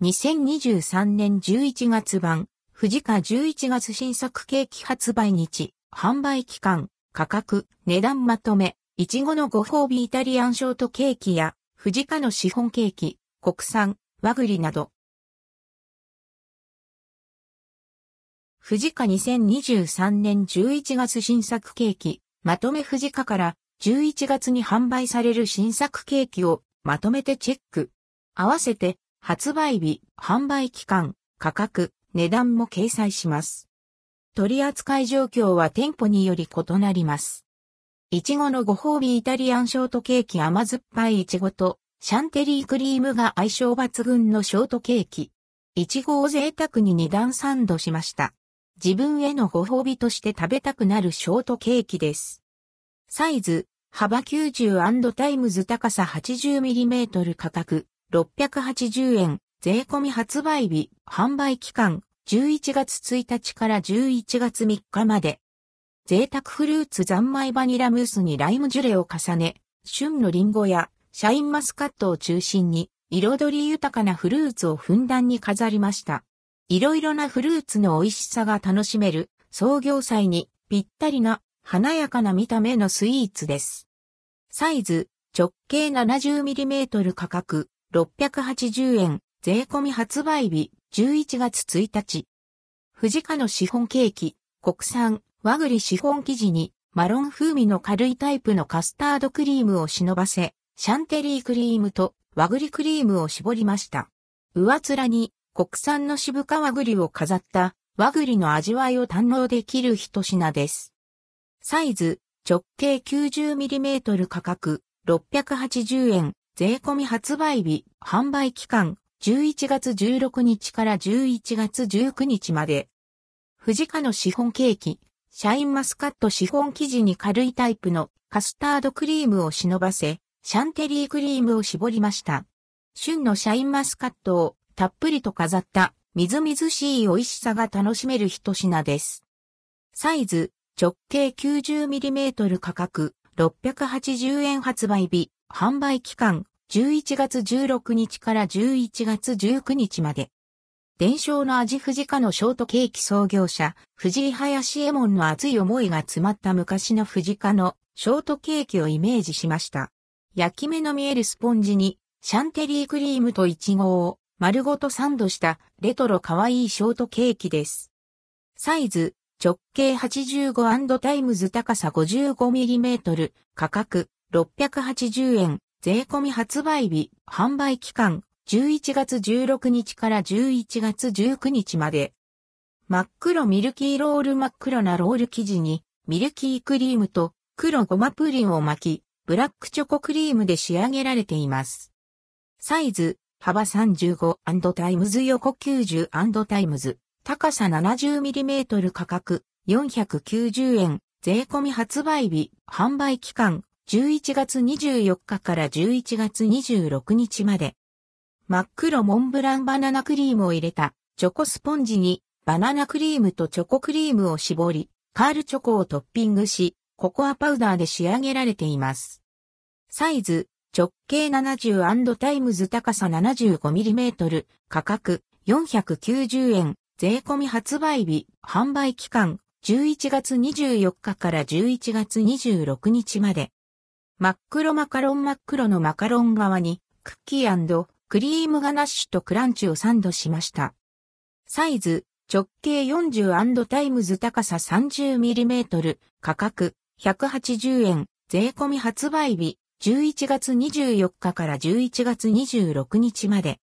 2023年11月版、フジカ11月新作ケーキ発売日、販売期間、価格、値段まとめ、いちごのご褒美イタリアンショートケーキや、フジカのシフォンケーキ、国産、和栗など。フジカ2023年11月新作ケーキ、まとめフジカから11月に販売される新作ケーキをまとめてチェック。合わせて発売日、販売期間、価格、値段も掲載します。取扱い状況は店舗により異なります。いちごのご褒美イタリアンショートケーキ甘酸っぱいいちごとシャンテリークリームが相性抜群のショートケーキ。いちごを贅沢に2段サンドしました。自分へのご褒美として食べたくなるショートケーキです。サイズ、幅 90& タイムズ高さ 80mm 価格、680円、税込発売日、販売期間、11月1日から11月3日まで。贅沢フルーツ三昧バニラムースにライムジュレを重ね、旬のリンゴやシャインマスカットを中心に、彩り豊かなフルーツをふんだんに飾りました。いろいろなフルーツの美味しさが楽しめる創業祭にぴったりな華やかな見た目のスイーツです。サイズ、直径 70mm 価格、680円、税込発売日、11月1日。フジカのシフォンケーキ、国産、和栗シフォン生地にマロン風味の軽いタイプのカスタードクリームを忍ばせ、シャンテリークリームと和栗クリームを絞りました。上面に、国産の渋皮栗を飾った和栗の味わいを堪能できる一品です。サイズ、直径 90mm 価格、680円、税込発売日、販売期間、11月16日から11月19日まで。フジカのシフォンケーキ、シャインマスカットシフォン生地に軽いタイプのカスタードクリームを忍ばせ、シャンテリークリームを絞りました。旬のシャインマスカットをたっぷりと飾ったみずみずしい美味しさが楽しめる一品です。サイズ、直径 90mm 価格、680円発売日、販売期間、11月16日から11月19日まで。伝承の味フジカのショートケーキ創業者、藤井林右衛門の熱い思いが詰まった昔のフジカのショートケーキをイメージしました。焼き目の見えるスポンジに、シャンテリークリームとイチゴを、丸ごとサンドしたレトロかわいいショートケーキです。サイズ、直径 85& タイムズ高さ 55mm、価格680円、税込発売日、販売期間、11月16日から11月19日まで。真っ黒ミルキーロール真っ黒なロール生地に、ミルキークリームと黒ごまプリンを巻き、ブラックチョコクリームで仕上げられています。サイズ、幅 35& タイムズ横 90& タイムズ、高さ 70mm 価格、490円、税込発売日、販売期間、11月24日から11月26日まで。真っ黒モンブランバナナクリームを入れた、チョコスポンジに、バナナクリームとチョコクリームを絞り、カールチョコをトッピングし、ココアパウダーで仕上げられています。サイズ、直径 70& タイムズ高さ 75mm、価格490円、税込発売日、販売期間、11月24日から11月26日まで。真っ黒マカロン真っ黒のマカロン側に、クッキー&クリームガナッシュとクランチをサンドしました。サイズ、直径 40& タイムズ高さ 30mm、価格180円、税込発売日、11月24日から11月26日まで。